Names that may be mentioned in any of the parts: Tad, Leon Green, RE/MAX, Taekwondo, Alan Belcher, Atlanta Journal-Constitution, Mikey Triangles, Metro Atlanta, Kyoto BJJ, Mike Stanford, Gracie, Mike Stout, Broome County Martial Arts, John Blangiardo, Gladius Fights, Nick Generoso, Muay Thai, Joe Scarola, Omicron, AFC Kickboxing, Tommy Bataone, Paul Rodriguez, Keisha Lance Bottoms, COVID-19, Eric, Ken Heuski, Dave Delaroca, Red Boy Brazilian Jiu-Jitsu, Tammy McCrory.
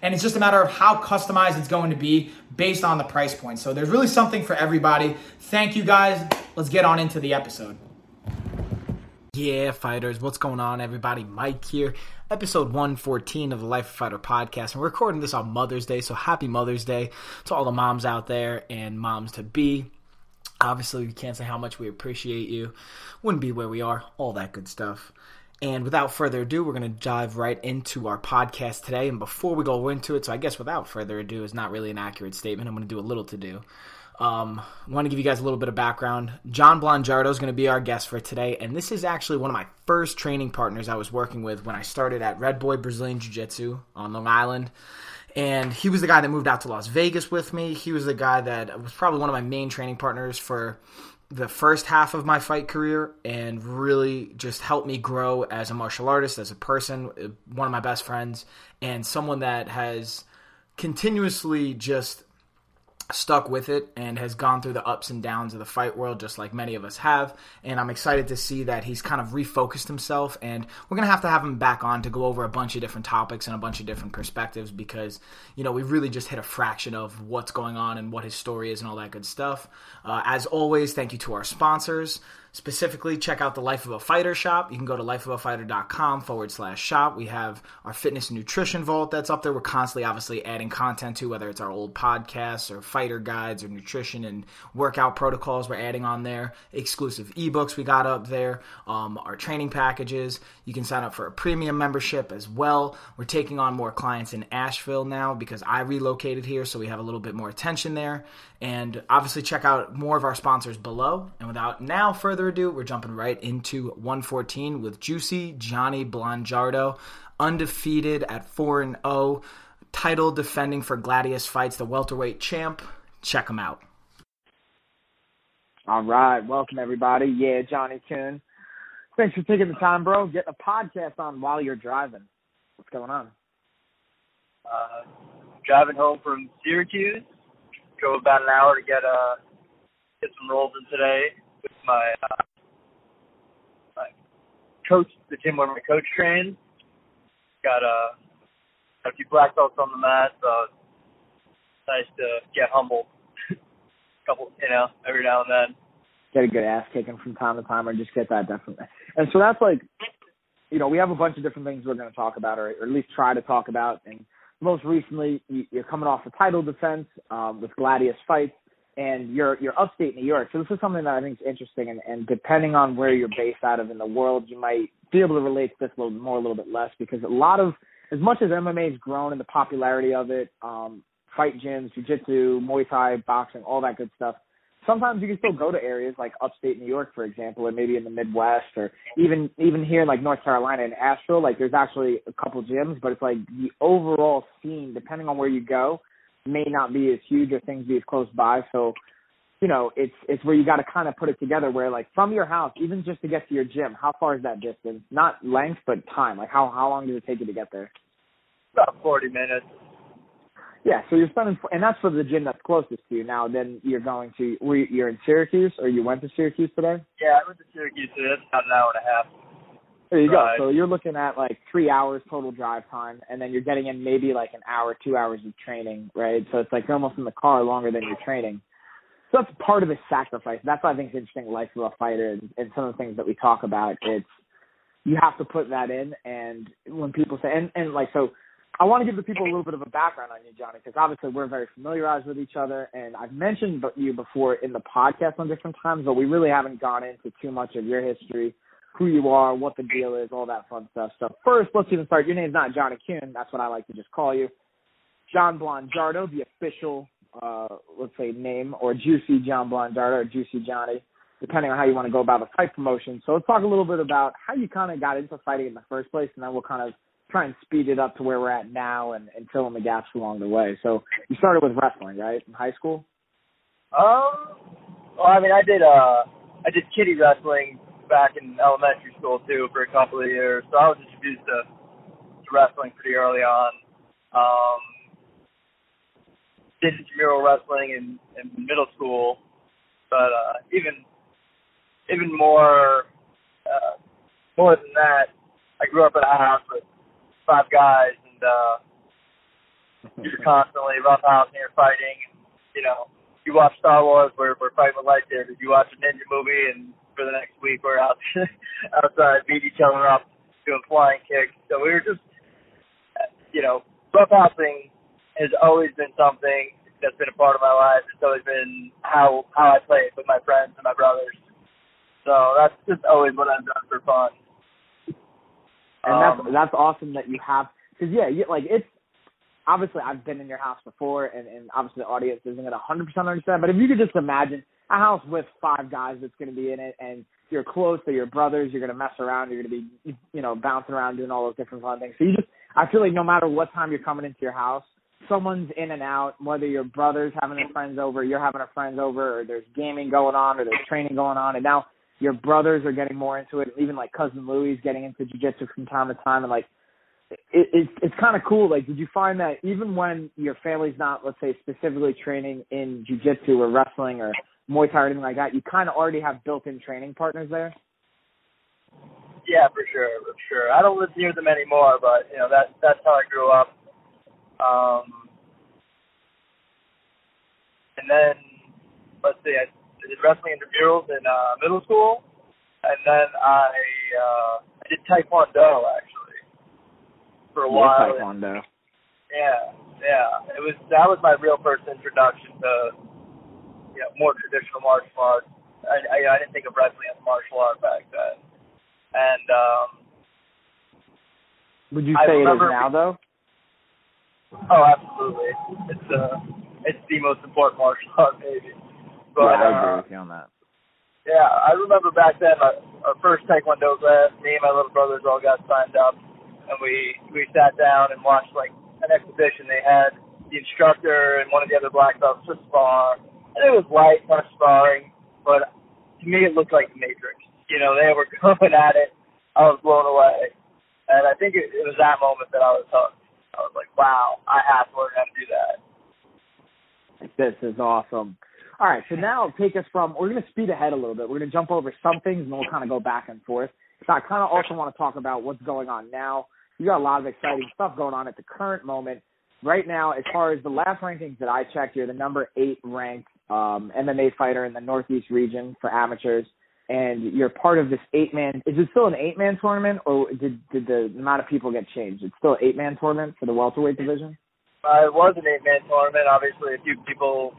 And it's just a matter of how customized it's going to be based on the price point. So there's really something for everybody. Thank you guys. Let's get on into the episode. Yeah, fighters. What's going on, everybody? Mike here. Episode 114 of the Life of Fighter podcast. And we're recording this on Mother's Day. So happy Mother's Day to all the moms out there and moms to be. Obviously, we can't say how much we appreciate you. Wouldn't be where we are. All that good stuff. And without further ado, we're going to dive right into our podcast today. And before we go into it, so I guess without further ado is not really an accurate statement. I'm going to do a little to do. I want to give you guys a little bit of background. John Blangiardo is going to be our guest for today. And this is actually one of my first training partners I was working with when I started at Red Boy Brazilian Jiu-Jitsu on Long Island. And he was the guy that moved out to Las Vegas with me. He was the guy that was probably one of my main training partners for the first half of my fight career and really just helped me grow as a martial artist, as a person, one of my best friends, and someone that has continuously just stuck with it and has gone through the ups and downs of the fight world just like many of us have. And I'm excited to see that he's kind of refocused himself, and we're going to have him back on to go over a bunch of different topics and a bunch of different perspectives because, you know, we've really just hit a fraction of what's going on and what his story is and all that good stuff. As always, thank you to our sponsors. Specifically, check out the Life of a Fighter shop. You can go to lifeofafighter.com/shop. We have our fitness and nutrition vault that's up there. We're constantly, obviously, adding content to, whether it's our old podcasts or fighter guides or nutrition and workout protocols we're adding on there. Exclusive ebooks we got up there. Our training packages. You can sign up for a premium membership as well. We're taking on more clients in Asheville now because I relocated here, so we have a little bit more attention there. And obviously, check out more of our sponsors below. And without now further ado, we're jumping right into 114 with Juicy Johnny Blangiardo, undefeated at 4-0, title defending for Gladius Fights, the welterweight champ. Check him out. All right, welcome everybody. Yeah, Johnny Kun, thanks for taking the time, bro. Get the podcast on while you're driving. What's going on? Driving home from Syracuse. Go about an hour to get some rolls in today. My coach, the gym where my coach trains, got a few black belts on the mat, so it's nice to get humbled every now and then. Get a good ass kicking from time to time, or just get that definitely. And so that's like, you know, we have a bunch of different things we're going to talk about, or at least try to talk about. And most recently, you're coming off a title defense with Gladius Fights. And you're upstate New York, so this is something that I think is interesting. And depending on where you're based out of in the world, you might be able to relate to this a little more, a little bit less, because a lot of, as much as MMA's grown and the popularity of it, fight gyms, jiu-jitsu, Muay Thai, boxing, all that good stuff. Sometimes you can still go to areas like upstate New York, for example, or maybe in the Midwest, or even here in like North Carolina and Asheville. Like there's actually a couple gyms, but it's like the overall scene, depending on where you go, may not be as huge or things be as close by. So, you know, it's where you got to kind of put it together where, like, from your house, even just to get to your gym, how far is that distance? Not length, but time. Like, how long does it take you to get there? About 40 minutes. Yeah, so you're spending – and that's for the gym that's closest to you. Now, then you're going to – you're in Syracuse, or you went to Syracuse today? Yeah, I went to Syracuse today. That's about an hour and a half. There you go. So you're looking at like 3 hours total drive time, and then you're getting in maybe like an hour, 2 hours of training, right? So it's like you're almost in the car longer than you're training. So that's part of the sacrifice. That's what I think is interesting, life of a fighter, and some of the things that we talk about. It's you have to put that in, and when people say, and like, so I want to give the people a little bit of a background on you, Johnny, because obviously we're very familiarized with each other, and I've mentioned you before in the podcast on different times, but we really haven't gone into too much of your history, who you are, what the deal is, all that fun stuff. So first, let's even start. Your name's not Johnny Kuhn. That's what I like to just call you. John Blangiardo, the official let's say, name, or Juicy John Blangiardo or Juicy Johnny, depending on how you want to go about a fight promotion. So let's talk a little bit about how you kind of got into fighting in the first place, and then we'll kind of try and speed it up to where we're at now and fill in the gaps along the way. So you started with wrestling, right, in high school? Well, I mean, I did kiddie wrestling back in elementary school, too, for a couple of years. So I was introduced to wrestling pretty early on. Did intramural wrestling in middle school, but even more than that, I grew up in a house with five guys, and you're constantly roughhousing, you're fighting. And, you know, you watch Star Wars, we're fighting with lightsabers. You watch a ninja movie, and for the next week, we're out outside beat each other up, doing flying kicks. So we were just, you know, roughhousing has always been something that's been a part of my life. It's always been how I play it with my friends and my brothers. So that's just always what I've done for fun. And that's awesome that you have, because it's obviously I've been in your house before, and obviously the audience isn't going to 100% understand. But if you could just imagine a house with five guys that's going to be in it, and you're close, they're your brothers, you're going to mess around, you're going to be bouncing around doing all those different fun things. So you just, I feel like no matter what time you're coming into your house, someone's in and out, whether your brother's having their friends over, you're having a friend's over, or there's gaming going on, or there's training going on, and now your brothers are getting more into it, even like Cousin Louie's getting into jiu-jitsu from time to time, and like it's kind of cool. Like, did you find that even when your family's not, let's say, specifically training in jiu-jitsu or wrestling or Muay Thai or anything like that, you kind of already have built-in training partners there? Yeah, for sure. I don't live near them anymore, but that's how I grew up. And then, let's see, I did wrestling intramurals in middle school, and then I did Taekwondo, actually, for a while. Taekwondo. Yeah. That was my real first introduction to, more traditional martial arts. I didn't think of wrestling as a martial art back then. And, would you say it is now, though? Oh, absolutely. It's the most important martial art, maybe. But, yeah, I agree with you on that. Yeah, I remember back then, our first Taekwondo class, me and my little brothers all got signed up, and we sat down and watched, an exhibition. They had the instructor and one of the other black belts just spar, and it was light, kind of sparring, but to me it looked like the Matrix. They were going at it. I was blown away. And I think it was that moment that I was hooked. I was like, wow, I have to learn how to do that. This is awesome. All right, so now take us from, we're going to speed ahead a little bit. We're going to jump over some things, and we'll kind of go back and forth. So I kind of also want to talk about what's going on now. You got a lot of exciting stuff going on at the current moment. Right now, as far as the last rankings that I checked, you're the number 8 ranked MMA fighter in the Northeast region for amateurs, and you're part of this 8-man. Is it still an 8-man tournament, or did the amount of people get changed? It's still an 8-man tournament for the welterweight division? It was an 8-man tournament. Obviously, a few people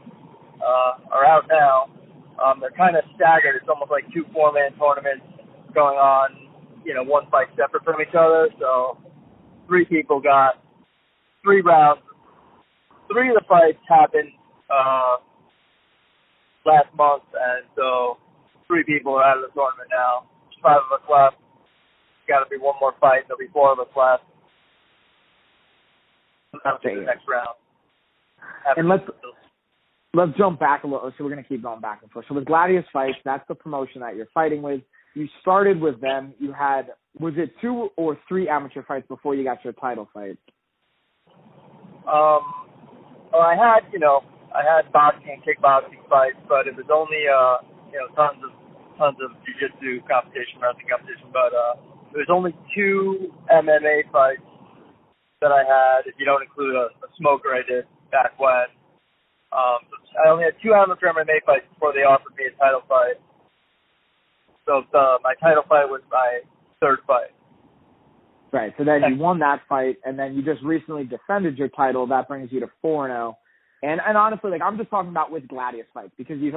are out now. They're kind of staggered. It's almost like 2 4-man tournaments going on, one fight separate from each other. So 3 people got 3 rounds. 3 of the fights happened last month, and so 3 people are out of the tournament now. 5 of us left. Got to be one more fight. There'll be 4 of us left. After the next round. And let's jump back a little. So we're going to keep going back and forth. So with Gladius Fights, that's the promotion that you're fighting with. You started with them. You had, was it 2 or 3 amateur fights before you got your title fight? Well, I had boxing and kickboxing fights, but it was only tons of jiu-jitsu competition, wrestling competition, but there was only 2 MMA fights that I had, if you don't include a smoker I did back when. I only had 2 amateur MMA fights before they offered me a title fight. So my title fight was my 3rd fight. Right, so then you won that fight, and then you just recently defended your title. That brings you to 4-0. And honestly, I'm just talking about with Gladius Fights, because you've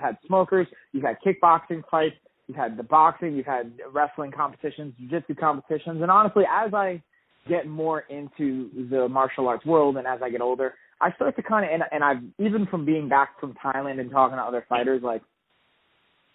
had smokers, you've had kickboxing fights, you've had the boxing, you've had wrestling competitions, jiu-jitsu competitions. And honestly, as I get more into the martial arts world and as I get older, I start to kind of, and I've, even from being back from Thailand and talking to other fighters, like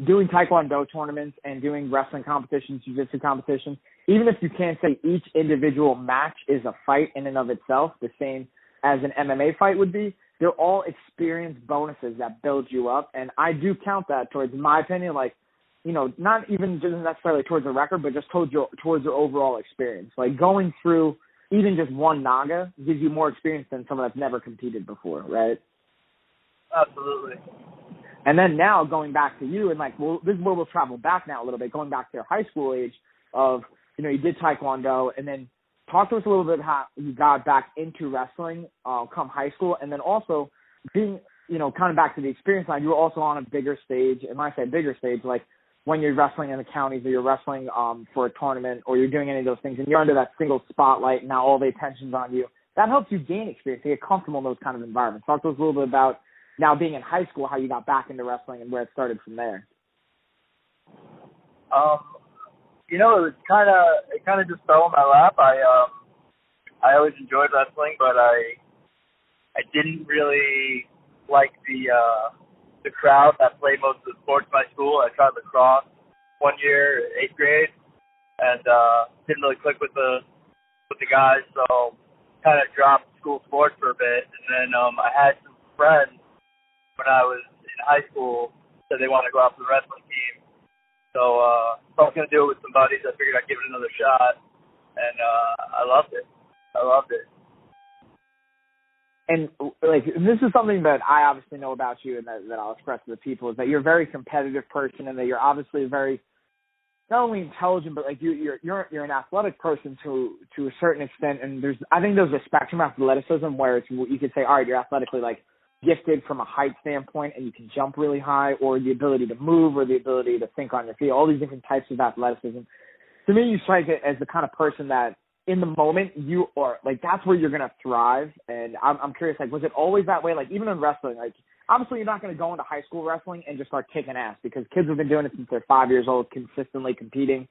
doing Taekwondo tournaments and doing wrestling competitions, jiu-jitsu competitions, even if you can't say each individual match is a fight in and of itself, the same as an MMA fight would be, they're all experience bonuses that build you up. And I do count that towards, in my opinion, like, you know, not even just necessarily towards a record, but just towards your overall experience. Like going through even just one Naga gives you more experience than someone that's never competed before, right? Absolutely. And then now going back to you, and like, well, this is where we'll travel back now a little bit, going back to your high school age of, you know, you did Taekwondo, and then talk to us a little bit how you got back into wrestling come high school, and then also being, you know, kind of back to the experience line, you were also on a bigger stage, and when I say bigger stage, like, when you're wrestling in the counties or you're wrestling for a tournament or you're doing any of those things and you're under that single spotlight and now all the attention's on you, that helps you gain experience to get comfortable in those kind of environments. Talk to us a little bit about now being in high school, how you got back into wrestling and where it started from there. You know, it kind of just fell in my lap. I always enjoyed wrestling, but I didn't really like the crowd that played most of the sports in my school. I tried lacrosse one year, 8th grade, and didn't really click with the guys, so kind of dropped school sports for a bit. And then I had some friends when I was in high school that they wanted to go out for the wrestling team. So I was going to do it with some buddies. I figured I'd give it another shot, and I loved it. I loved it. And like, this is something that I obviously know about you and that I'll express to the people, is that you're a very competitive person and that you're obviously very, not only intelligent, but like you're an athletic person to a certain extent. And I think there's a spectrum of athleticism where it's, you could say, all right, you're athletically like gifted from a height standpoint and you can jump really high, or the ability to move, or the ability to think on your feet, all these different types of athleticism. To me, you strike it as the kind of person that, in the moment, you are like, that's where you're going to thrive. And I'm curious, like, was it always that way? Like, even in wrestling, like, obviously you're not going to go into high school wrestling and just start kicking ass, because kids have been doing it since they're 5 years old, consistently competing.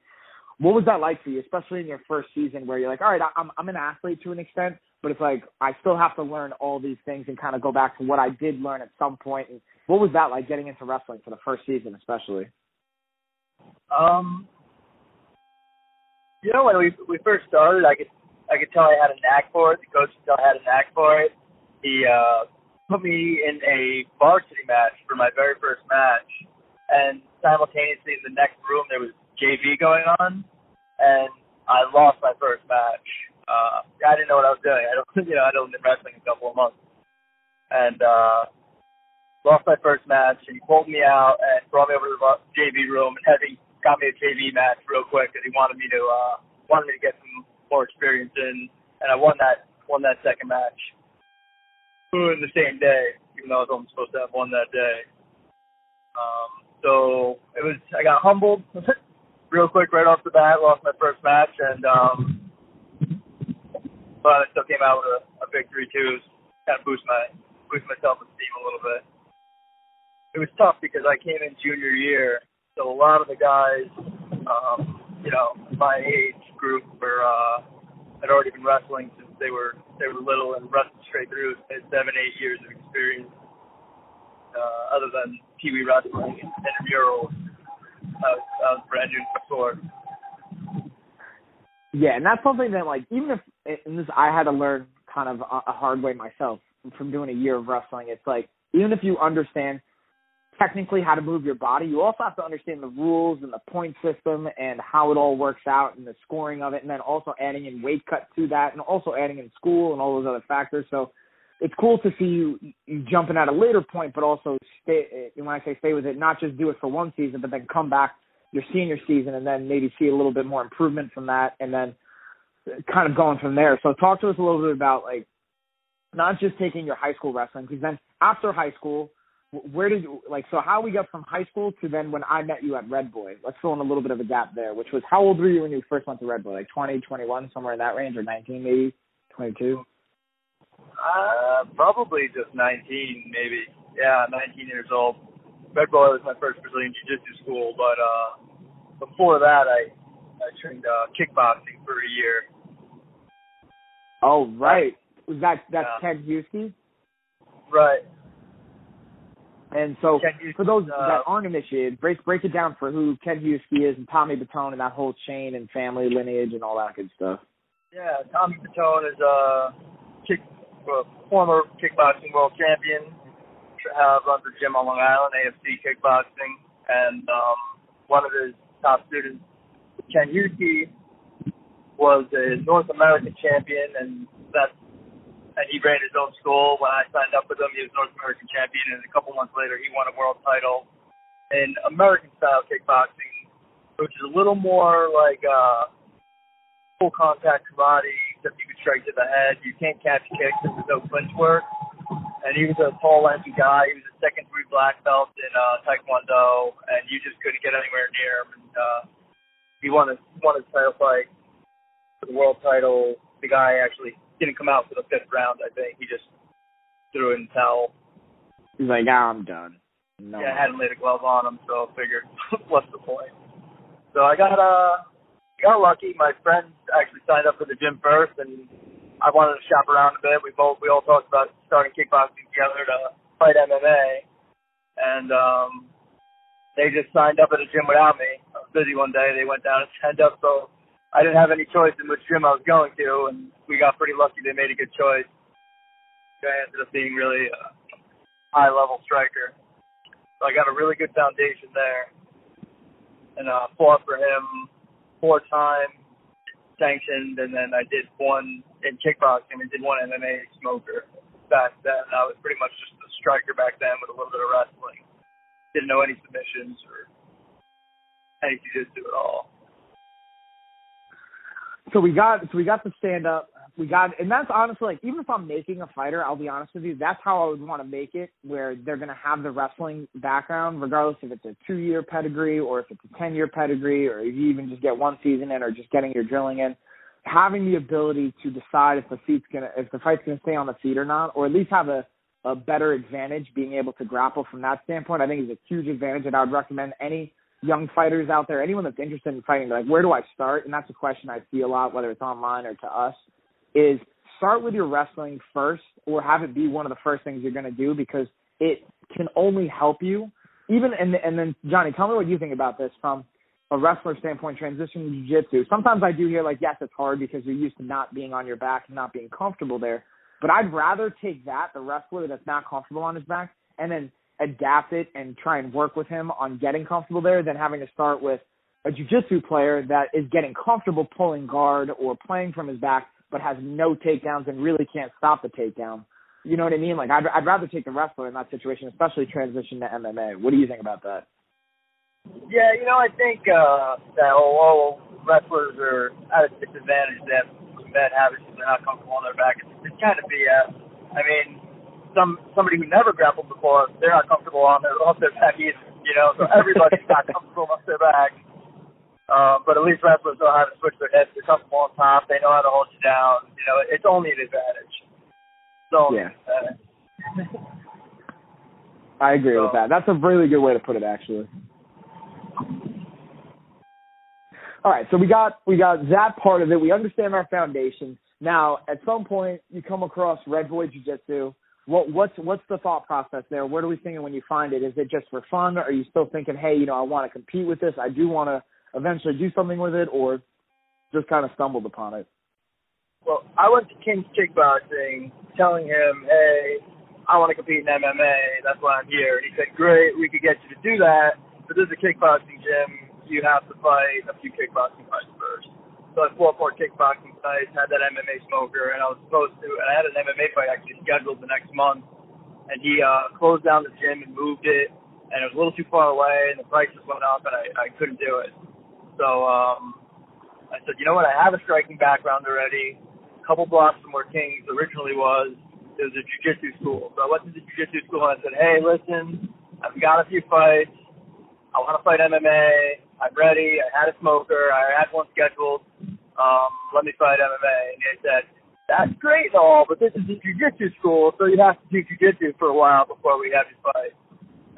What was that like for you, especially in your first season where you're like, all right, I'm an athlete to an extent, but it's like, I still have to learn all these things and kind of go back to what I did learn at some point. And what was that like getting into wrestling for the first season, especially? You know, when we first started, I could tell I had a knack for it. The coach could tell I had a knack for it. He put me in a varsity match for my very first match, and simultaneously in the next room there was JV going on, and I lost my first match. I didn't know what I was doing. I don't been wrestling in a couple of months, and lost my first match. And he pulled me out and brought me over to the JV room and got me a JV match real quick because he wanted me to get some more experience in, and I won that second match in the same day, even though I was only supposed to have won that day. So it was, I got humbled real quick right off the bat, lost my first match, and but I still came out with a big 3-2, kind of boost my self-esteem a little bit. It was tough because I came in junior year. So a lot of the guys, you know, my age group were had already been wrestling since they were little and wrestled straight through. They had 7-8 years of experience, other than Pee-wee wrestling and intramurals. I was brand new before. Yeah, and that's something that, like, even if, and this I had to learn kind of a hard way myself from doing a year of wrestling. It's like, even if you understand technically how to move your body, you also have to understand the rules and the point system and how it all works out and the scoring of it, and then also adding in weight cut to that, and also adding in school and all those other factors. So it's cool to see you jumping at a later point, but also stay, when I say stay with it, not just do it for one season, but then come back your senior season and then maybe see a little bit more improvement from that, and then kind of going from there. So talk to us a little bit about, like, not just taking your high school wrestling, because then after high school, where did you, like, so how we got from high school to then when I met you at Red Boy? Let's fill in a little bit of a gap there, which was, how old were you when you first went to Red Boy? Like 20, 21, somewhere in that range, or 19 maybe, 22? Probably just 19 maybe. Yeah, 19 years old. Red Boy was my first Brazilian Jiu-Jitsu school, but before that I trained kickboxing for a year. Oh, right. Was that Ken Heuski? Right. And so, for those that aren't initiated, break it down for who Ken Heuski is and Tommy Bataone and that whole chain and family lineage and all that good stuff. Yeah, Tommy Bataone is a former kickboxing world champion. Runs a gym on Long Island, AFC Kickboxing, and one of his top students, Ken Heuski, was a North American champion, and he ran his own school. When I signed up with him, he was North American champion, and a couple months later, he won a world title in American-style kickboxing, which is a little more like full-contact karate, except you can strike to the head. You can't catch kicks, there's no clinch work. And he was a tall, lanky guy. He was a second-degree black belt in Taekwondo, and you just couldn't get anywhere near him. And he won his title fight for the world title. The guy actually didn't come out for the fifth round, I think. He just threw in the towel. He's like, I'm done. No. Yeah, I hadn't laid a glove on him, so I figured, what's the point? So I got lucky. My friend actually signed up for the gym first, and I wanted to shop around a bit. We all talked about starting kickboxing together to fight MMA, and they just signed up at a gym without me. I was busy one day. They went down and signed up, so I didn't have any choice in which gym I was going to, and we got pretty lucky. They made a good choice. I ended up being really a high-level striker. So I got a really good foundation there, and fought for him 4 times, sanctioned, and then I did one in kickboxing. I did one MMA smoker back then. I was pretty much just a striker back then with a little bit of wrestling. Didn't know any submissions or any jiu-jitsu at all. So we got the stand up. And that's honestly, like, even if I'm making a fighter, I'll be honest with you, that's how I would want to make it, where they're going to have the wrestling background, regardless if it's a 2-year pedigree or if it's a 10-year pedigree, or if you even just get 1 season in or just getting your drilling in, having the ability to decide if the fight's gonna stay on the feet or not, or at least have a better advantage being able to grapple from that standpoint. I think is a huge advantage, and I would recommend any young fighters out there, anyone that's interested in fighting, like, where do I start? And that's a question I see a lot, whether it's online or to us, is start with your wrestling first, or have it be one of the first things you're going to do, because it can only help you. Even and then, Johnny, tell me what you think about this from a wrestler standpoint, transition to jiu-jitsu. Sometimes I do hear, like, yes, it's hard because you're used to not being on your back and not being comfortable there. But I'd rather take that, the wrestler that's not comfortable on his back, and then adapt it and try and work with him on getting comfortable there than having to start with a jiu-jitsu player that is getting comfortable pulling guard or playing from his back but has no takedowns and really can't stop the takedown. You know what I mean? Like, I'd rather take the wrestler in that situation, especially transition to MMA. What do you think about that? Yeah, you know, I think that all wrestlers are at a disadvantage that habits and they're not comfortable on their back. It's kind of BS. I mean, somebody who never grappled before, they're not comfortable off their back either, you know, so everybody's not comfortable off their back. But at least wrestlers know how to switch their heads. They're comfortable on top. They know how to hold you down. You know, it's only an advantage. So yeah. I agree with that. That's a really good way to put it, actually. All right, so we got that part of it. We understand our foundation. Now, at some point, you come across Red Boy Jiu-Jitsu. What's the thought process there? What are we thinking when you find it? Is it just for fun? Or are you still thinking, hey, you know, I want to compete with this. I do want to eventually do something with it, or just kind of stumbled upon it? Well, I went to King's Kickboxing telling him, hey, I want to compete in MMA. That's why I'm here. And he said, great, we could get you to do that. But this is a kickboxing gym. You have to fight a few kickboxing fights first. So I fought 4 kickboxing fights, had that MMA smoker, and I was supposed to, and I had an MMA fight actually scheduled the next month, and he closed down the gym and moved it, and it was a little too far away, and the price just went up, and I couldn't do it. So I said, you know what, I have a striking background already, a couple blocks from where King's originally was. It was a jiu-jitsu school. So I went to the jiu-jitsu school, and I said, hey, listen, I've got a few fights. I want to fight MMA. I'm ready. I had a smoker. I had one scheduled. Let me fight MMA. And they said, that's great and all, but this is a jiu-jitsu school, so you'd have to do jiu-jitsu for a while before we have you fight.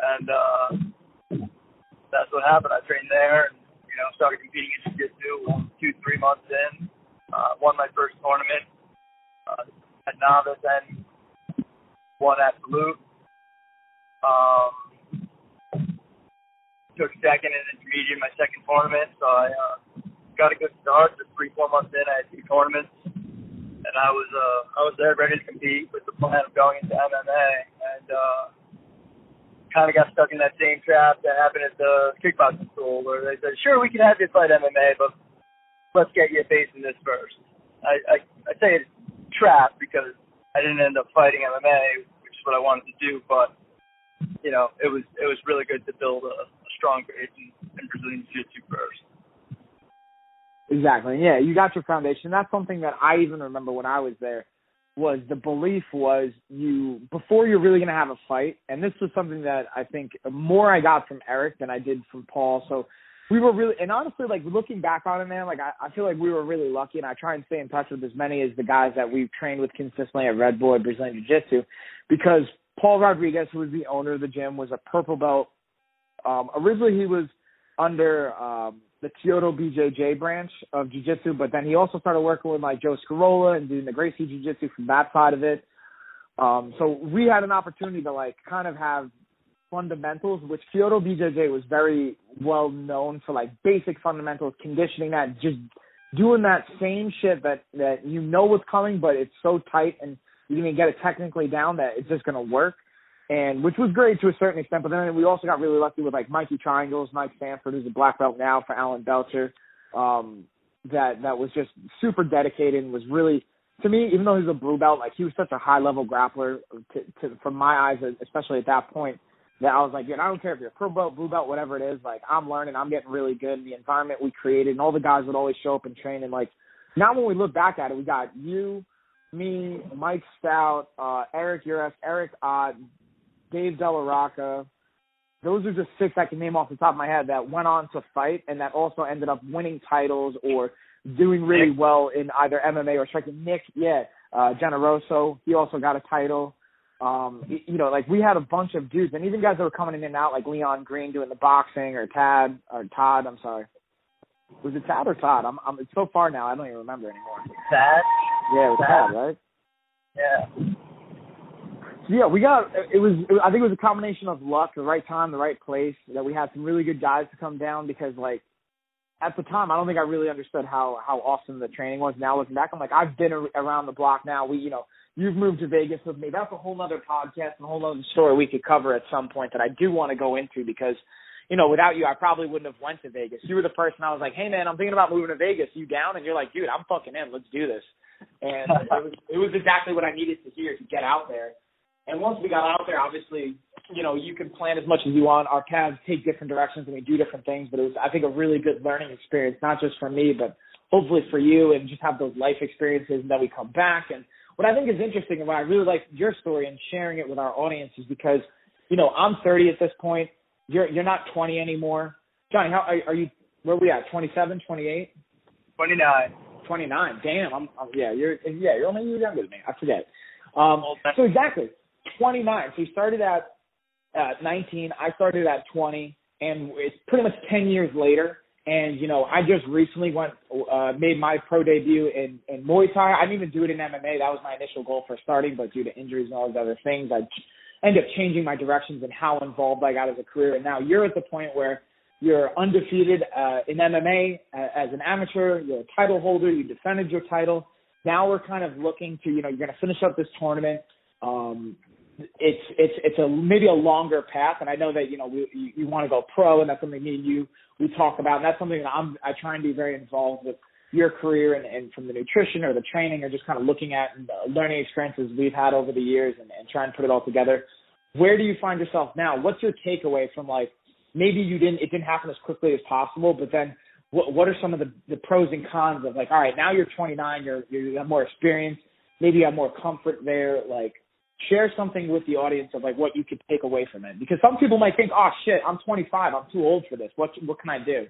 And that's what happened. I trained there and, you know, started competing in jiu-jitsu 2-3 months in. Won my first tournament at novice and won absolute. Took second in intermediate in my second tournament, so I got a good start. Just 3-4 months in, I had 2 tournaments, and I was there ready to compete with the plan of going into MMA, and kind of got stuck in that same trap that happened at the kickboxing school, where they said, "Sure, we can have you fight MMA, but let's get you a base in this first." I say it's trap because I didn't end up fighting MMA, which is what I wanted to do, but you know, it was really good to build a strong base in Brazilian Jiu-Jitsu first. Exactly. Yeah, you got your foundation. That's something that I even remember when I was there, was the belief was you, before you're really going to have a fight, and this was something that I think more I got from Eric than I did from Paul. So we were really, and honestly, like looking back on it, man, like I feel like we were really lucky, and I try and stay in touch with as many as the guys that we've trained with consistently at Red Boy Brazilian Jiu-Jitsu, because Paul Rodriguez, who was the owner of the gym, was a purple belt. Originally, he was under the Kyoto BJJ branch of Jiu-Jitsu, but then he also started working with like Joe Scarola and doing the Gracie Jiu-Jitsu from that side of it. So we had an opportunity to like kind of have fundamentals, which Kyoto BJJ was very well known for, like basic fundamentals, conditioning, that just doing that same shit that you know was coming, but it's so tight and you can even get it technically down that it's just going to work, and which was great to a certain extent. But then we also got really lucky with like Mikey Triangles, Mike Stanford, who's a black belt now for Alan Belcher, that was just super dedicated and was really, to me, even though he's a blue belt, like he was such a high level grappler from my eyes, especially at that point, that I was like, dude, I don't care if you're a pro belt, blue belt, whatever it is, like I'm learning, I'm getting really good in the environment we created, and all the guys would always show up and train. And like now when we look back at it, we got you, me, Mike Stout, Eric Uref, Eric Odd, Dave Delaroca. Those are just 6 I can name off the top of my head that went on to fight and that also ended up winning titles or doing really well in either MMA or striking. Nick, yeah, Generoso, he also got a title. You know, like we had a bunch of dudes, and even guys that were coming in and out, like Leon Green doing the boxing, or Tad. I'm sorry. Was it Tad or Todd? It's so far now, I don't even remember anymore. Tad? Yeah, it was Tad, right? Yeah. So, yeah, I think it was a combination of luck, the right time, the right place, that we had some really good guys to come down, because, like, at the time, I don't think I really understood how awesome the training was. Now looking back, I'm like, I've been around the block now. We, you know, you've moved to Vegas with me. That's a whole other podcast and a whole other story we could cover at some point that I do want to go into, because – you know, without you, I probably wouldn't have went to Vegas. You were the person I was like, hey, man, I'm thinking about moving to Vegas. You down? And you're like, dude, I'm fucking in. Let's do this. And it was exactly what I needed to hear to get out there. And once we got out there, obviously, you know, you can plan as much as you want. Our paths take different directions and we do different things. But it was, I think, a really good learning experience, not just for me, but hopefully for you, and just have those life experiences. And then we come back. And what I think is interesting, and what I really like your story and sharing it with our audience, is because, you know, I'm 30 at this point. You're not 20 anymore. Johnny, how are you? Where are we at? 27, 28? 29. 29. Damn. You're only younger than me. I forget. So exactly 29. So you started at 19. I started at 20, and it's pretty much 10 years later. And you know, I just recently made my pro debut in Muay Thai. I didn't even do it in MMA. That was my initial goal for starting, but due to injuries and all those other things, I end up changing my directions and how involved I got as a career. And now you're at the point where you're undefeated in MMA as an amateur. You're a title holder. You defended your title. Now we're kind of looking to, you know, you're going to finish up this tournament. It's maybe a longer path. And I know that, you know, you want to go pro, and that's something me and you, we talk about. And that's something that I try and be very involved with your career, and from the nutrition or the training, or just kind of looking at learning experiences we've had over the years, and try and put it all together. Where do you find yourself now? What's your takeaway from, like, maybe it didn't happen as quickly as possible, but then what are some of the pros and cons of, like, all right, now you're 29, you have more experience, maybe you have more comfort there. Like, share something with the audience of, like, what you could take away from it. Because some people might think, oh shit, I'm 25, I'm too old for this. What can I do?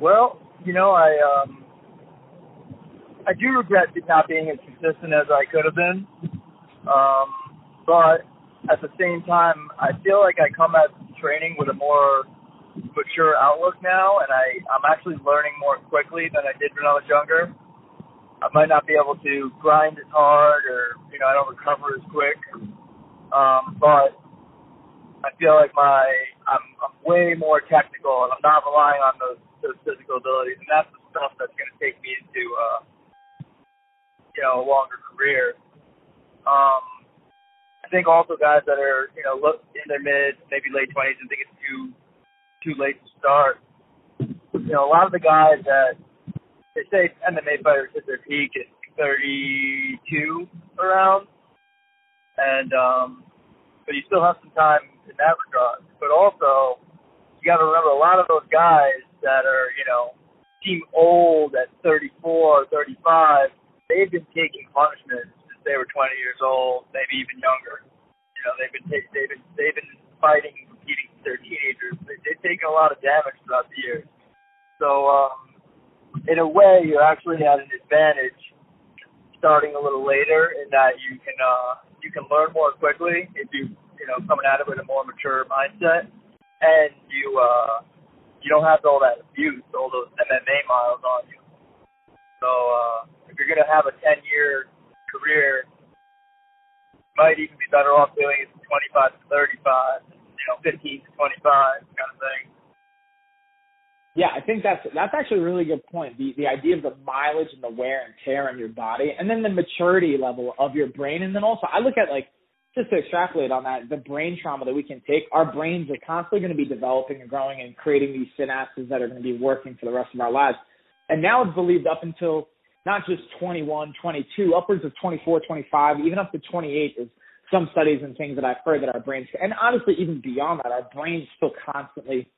Well, you know, I do regret not being as consistent as I could have been, but at the same time, I feel like I come at training with a more mature outlook now, and I'm actually learning more quickly than I did when I was younger. I might not be able to grind as hard, or, you know, I don't recover as quick. But I feel like I'm way more technical, and I'm not relying on those physical abilities. And that's the stuff that's going to take me into, you know, a longer career. I think also guys that are, you know, look in their mid, maybe late 20s and think it's too late to start. You know, a lot of the guys that they say MMA fighters hit their peak at 32 around, and but you still have some time in that regard. But also, you got to remember a lot of those guys that are, you know, seem old at 34, 35. They've been taking punishments since they were 20 years old, maybe even younger. You know, they've been fighting and competing since they're teenagers. They've taken a lot of damage throughout the years. So, in a way, you're actually at an advantage starting a little later, in that you can learn more quickly if you know coming at it with a more mature mindset, and you don't have all that abuse, all those MMA miles on you. So if you're gonna have a 10-year career, you might even be better off doing it from 25 to 35, you know, 15 to 25 kind of thing. Yeah, I think that's actually a really good point. The idea of the mileage and the wear and tear on your body, and then the maturity level of your brain. And then also I look at, like, just to extrapolate on that, the brain trauma that we can take. Our brains are constantly going to be developing and growing and creating these synapses that are going to be working for the rest of our lives. And now it's believed up until not just 21, 22, upwards of 24, 25, even up to 28 is some studies and things that I've heard that our brains, and honestly even beyond that, our brains still constantly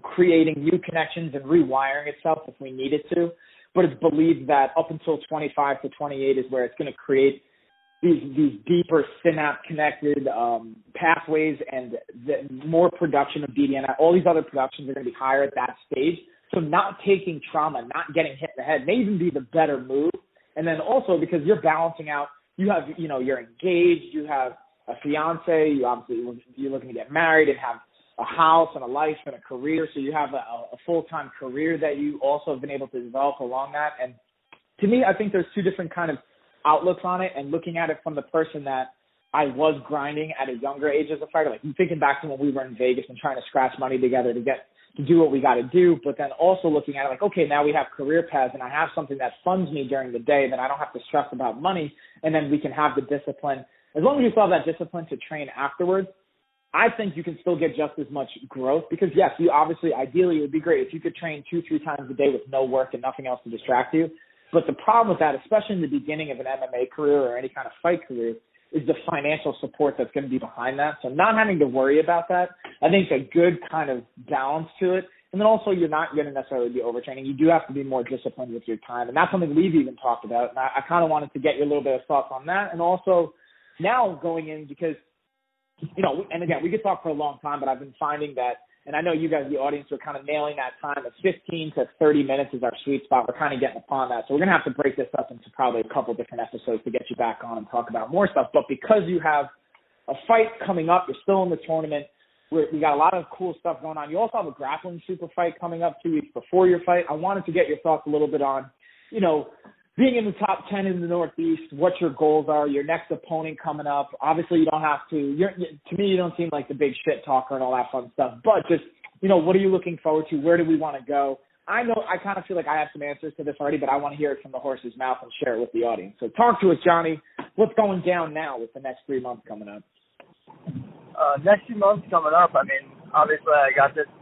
creating new connections and rewiring itself if we need it to. But it's believed that up until 25 to 28 is where it's going to create these deeper synapse-connected pathways, and the more production of BDNF. All these other productions are going to be higher at that stage. So not taking trauma, not getting hit in the head may even be the better move. And then also because you're balancing out, you have, you know, you're engaged, you have a fiance, you obviously, you're looking to get married and have a house and a life and a career. So you have a full-time career that you also have been able to develop along that. And to me, I think there's two different kind of outlooks on it, and looking at it from the person that I was grinding at a younger age as a fighter, like thinking back to when we were in Vegas and trying to scratch money together to get to do what we got to do. But then also looking at it like, okay, now we have career paths and I have something that funds me during the day that I don't have to stress about money. And then we can have the discipline. As long as you still have that discipline to train afterwards, I think you can still get just as much growth, because yes, you obviously, ideally it would be great if you could train 2-3 times a day with no work and nothing else to distract you. But the problem with that, especially in the beginning of an MMA career or any kind of fight career, is the financial support that's going to be behind that. So not having to worry about that, I think, is a good kind of balance to it. And then also you're not going to necessarily be overtraining. You do have to be more disciplined with your time. And that's something we've even talked about. And I kind of wanted to get your little bit of thoughts on that. And also now going in, because, you know, and again, we could talk for a long time, but I've been finding that, and I know you guys, the audience, are kind of nailing that time of 15 to 30 minutes is our sweet spot. We're kind of getting upon that. So we're going to have to break this up into probably a couple different episodes to get you back on and talk about more stuff. But because you have a fight coming up, you're still in the tournament, we got a lot of cool stuff going on. You also have a grappling super fight coming up 2 weeks before your fight. I wanted to get your thoughts a little bit on, you know, being in the top 10 in the Northeast, what your goals are, your next opponent coming up. Obviously, you don't have to. To me, you don't seem like the big shit talker and all that fun stuff. But just, you know, what are you looking forward to? Where do we want to go? I know I kind of feel like I have some answers to this already, but I want to hear it from the horse's mouth and share it with the audience. So talk to us, Johnny. What's going down now with the next 3 months coming up? Next 2 months coming up, I mean, obviously I got this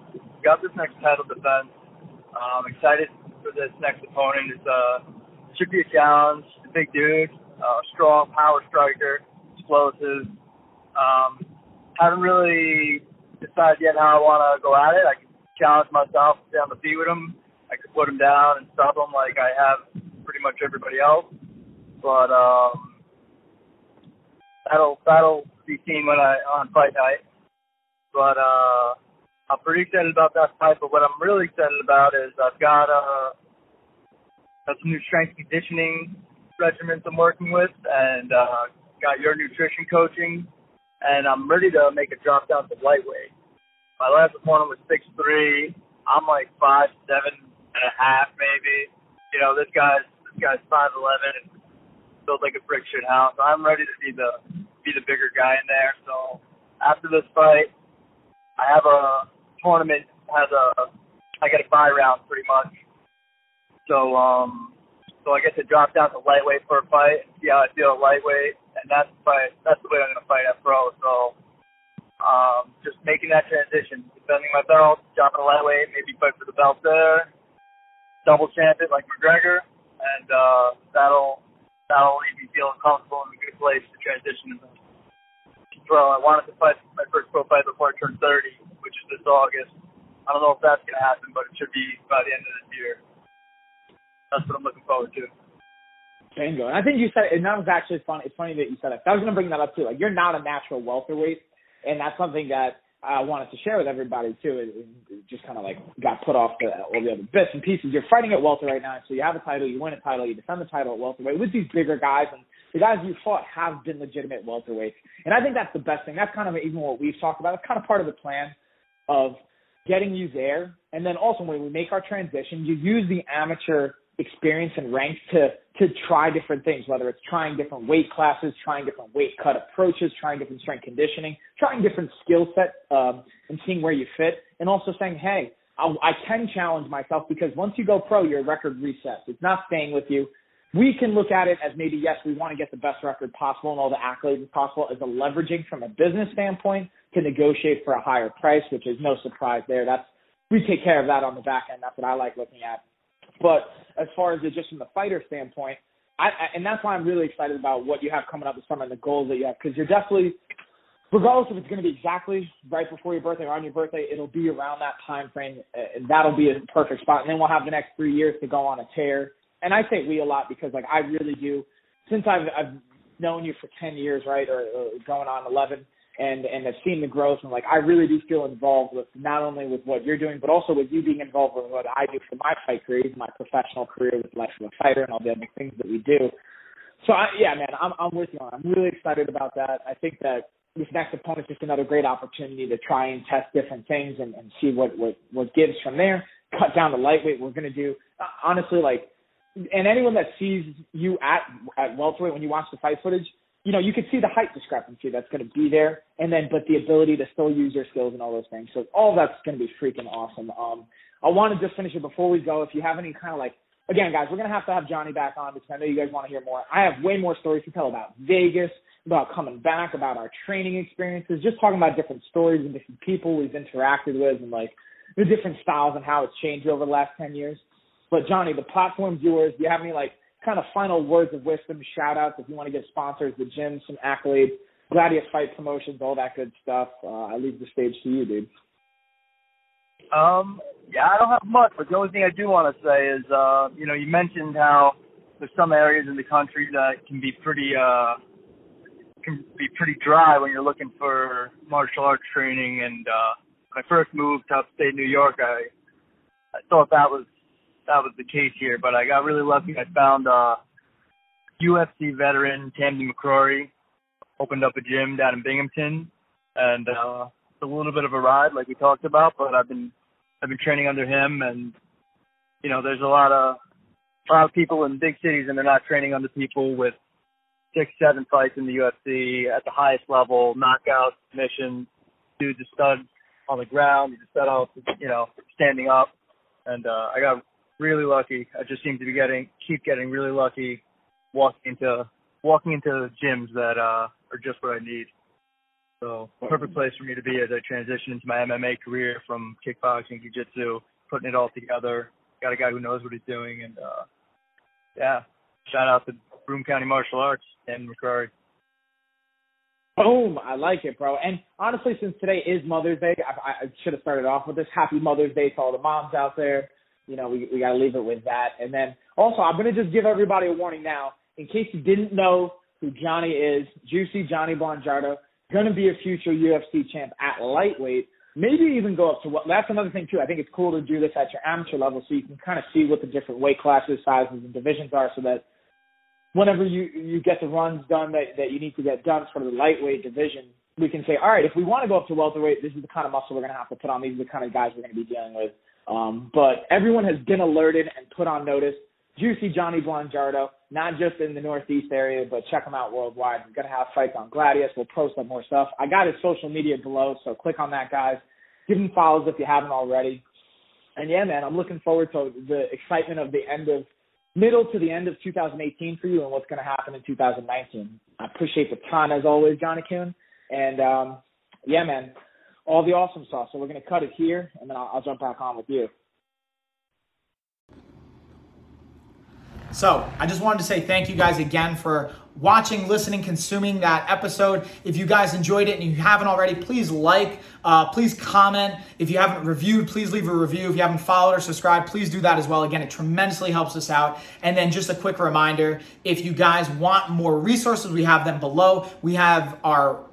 next title defense. I'm excited for this next opponent. It's should be a challenge. A big dude, strong power striker, explosive. Haven't really decided yet how I want to go at it. I can challenge myself to stay on the feet with him. I could put him down and stop him like I have pretty much everybody else. But that'll be seen when on fight night. But I'm pretty excited about that fight. But what I'm really excited about is I've got a. Some new strength conditioning regimens I'm working with, and got your nutrition coaching, and I'm ready to make a drop down to lightweight. My last opponent was 6'3". I'm like 5'7.5", maybe. You know, this guy's This guy's 5'11" and built like a brick shit house. I'm ready to be the bigger guy in there. So after this fight, I have a tournament. I got a bye round pretty much. So so I get to drop down to lightweight for a fight. See how I feel at lightweight, and that's the way I'm gonna fight at pro. So just making that transition, defending my belt, dropping a lightweight, maybe fight for the belt there, double champ it like McGregor, and that'll leave me feeling comfortable in a good place to transition into pro. I wanted to fight my first pro fight before I turned 30, which is this August. I don't know if that's gonna happen, but it should be by the end of this year. That's what I'm looking forward to. Bingo. And I think you said, and that was actually funny. It's funny that you said that. I was gonna bring that up too. Like, you're not a natural welterweight, and that's something that I wanted to share with everybody too. It just kind of like got put off all the other bits and pieces. You're fighting at welter right now, so you have a title, you win a title, you defend the title at welterweight with these bigger guys, and the guys you fought have been legitimate welterweights. And I think that's the best thing. That's kind of even what we've talked about. It's kind of part of the plan of getting you there, and then also when we make our transition, you use the amateur experience and ranks to try different things, whether it's trying different weight classes, trying different weight cut approaches, trying different strength conditioning, trying different skill sets, and seeing where you fit, and also saying, hey, I can challenge myself, because once you go pro, your record resets. It's not staying with you. We can look at it as maybe, yes, we want to get the best record possible and all the accolades possible, as a leveraging from a business standpoint to negotiate for a higher price, which is no surprise there. We take care of that on the back end. That's what I like looking at. But as far as it, just from the fighter standpoint, and that's why I'm really excited about what you have coming up this summer and the goals that you have, because you're definitely, regardless if it's going to be exactly right before your birthday or on your birthday, it'll be around that time frame, and that'll be a perfect spot. And then we'll have the next 3 years to go on a tear. And I say we a lot because, like, I really do. Since I've known you for 10 years, right, or going on 11, and I've seen the growth, and like, I really do feel involved with not only with what you're doing, but also with you being involved with what I do for my fight career, my professional career with Life of a Fighter and all the other things that we do. So yeah, man, I'm with you on it. I'm really excited about that. I think that this next opponent is just another great opportunity to try and test different things and see what gives from there. Cut down to lightweight. We're gonna do, honestly, like, and anyone that sees you at welterweight, when you watch the fight footage, you know, you can see the height discrepancy that's going to be there, and then, but the ability to still use your skills and all those things. So all that's going to be freaking awesome. I want to just finish it before we go. If you have any kind of, like, again, guys, we're going to have Johnny back on, because I know you guys want to hear more. I have way more stories to tell about Vegas, about coming back, about our training experiences, just talking about different stories and different people we've interacted with, and like the different styles and how it's changed over the last 10 years. But Johnny, the platform's yours. Do you have any, like, kind of final words of wisdom, shout-outs, if you want to give sponsors, the gym, some accolades, Gladius Fight Promotions, all that good stuff? I leave the stage to you, dude. Yeah, I don't have much, but the only thing I do want to say is, you know, you mentioned how there's some areas in the country that can be pretty dry when you're looking for martial arts training. And when I first moved to upstate New York, I thought that was the case here, but I got really lucky. I found UFC veteran Tammy McCrory, opened up a gym down in Binghamton, and it's a little bit of a ride, like we talked about, but I've been training under him, and you know, there's a lot of people in big cities, and they're not training under people with 6-7 fights in the UFC at the highest level, knockouts, submissions. Dude's a stud on the ground, he's a stud off, you know, standing up, and I got really lucky. I just seem to be keep getting really lucky walking into gyms that are just what I need. So perfect place for me to be as I transition into my MMA career from kickboxing, jiu-jitsu, putting it all together. Got a guy who knows what he's doing, and yeah, shout out to Broome County Martial Arts and McCrory. Boom! I like it, bro. And honestly, since today is Mother's Day, I should have started off with this. Happy Mother's Day to all the moms out there. You know, we got to leave it with that. And then also, I'm going to just give everybody a warning now. In case you didn't know who Johnny is, Juicy Johnny Blangiardo, going to be a future UFC champ at lightweight, maybe even go up to what. That's another thing, too. I think it's cool to do this at your amateur level so you can kind of see what the different weight classes, sizes, and divisions are, so that whenever you get the runs done that you need to get done for the lightweight division, we can say, all right, if we want to go up to welterweight, this is the kind of muscle we're going to have to put on. These are the kind of guys we're going to be dealing with. But everyone has been alerted and put on notice. Juicy Johnny Blangiardo, not just in the Northeast area, but check him out worldwide. We're going to have fights on Gladius. We'll post up more stuff. I got his social media below, so click on that, guys. Give him follows if you haven't already. And, yeah, man, I'm looking forward to the excitement of the end of middle to the end of 2018 for you and what's going to happen in 2019. I appreciate the time, as always, Johnny-kun. And, yeah, man, all the awesome stuff. So we're going to cut it here, and then I'll jump back on with you. So I just wanted to say thank you guys again for watching, listening, consuming that episode. If you guys enjoyed it and you haven't already, please like, please comment. If you haven't reviewed, please leave a review. If you haven't followed or subscribed, please do that as well. Again, it tremendously helps us out. And then just a quick reminder, if you guys want more resources, we have them below. We have our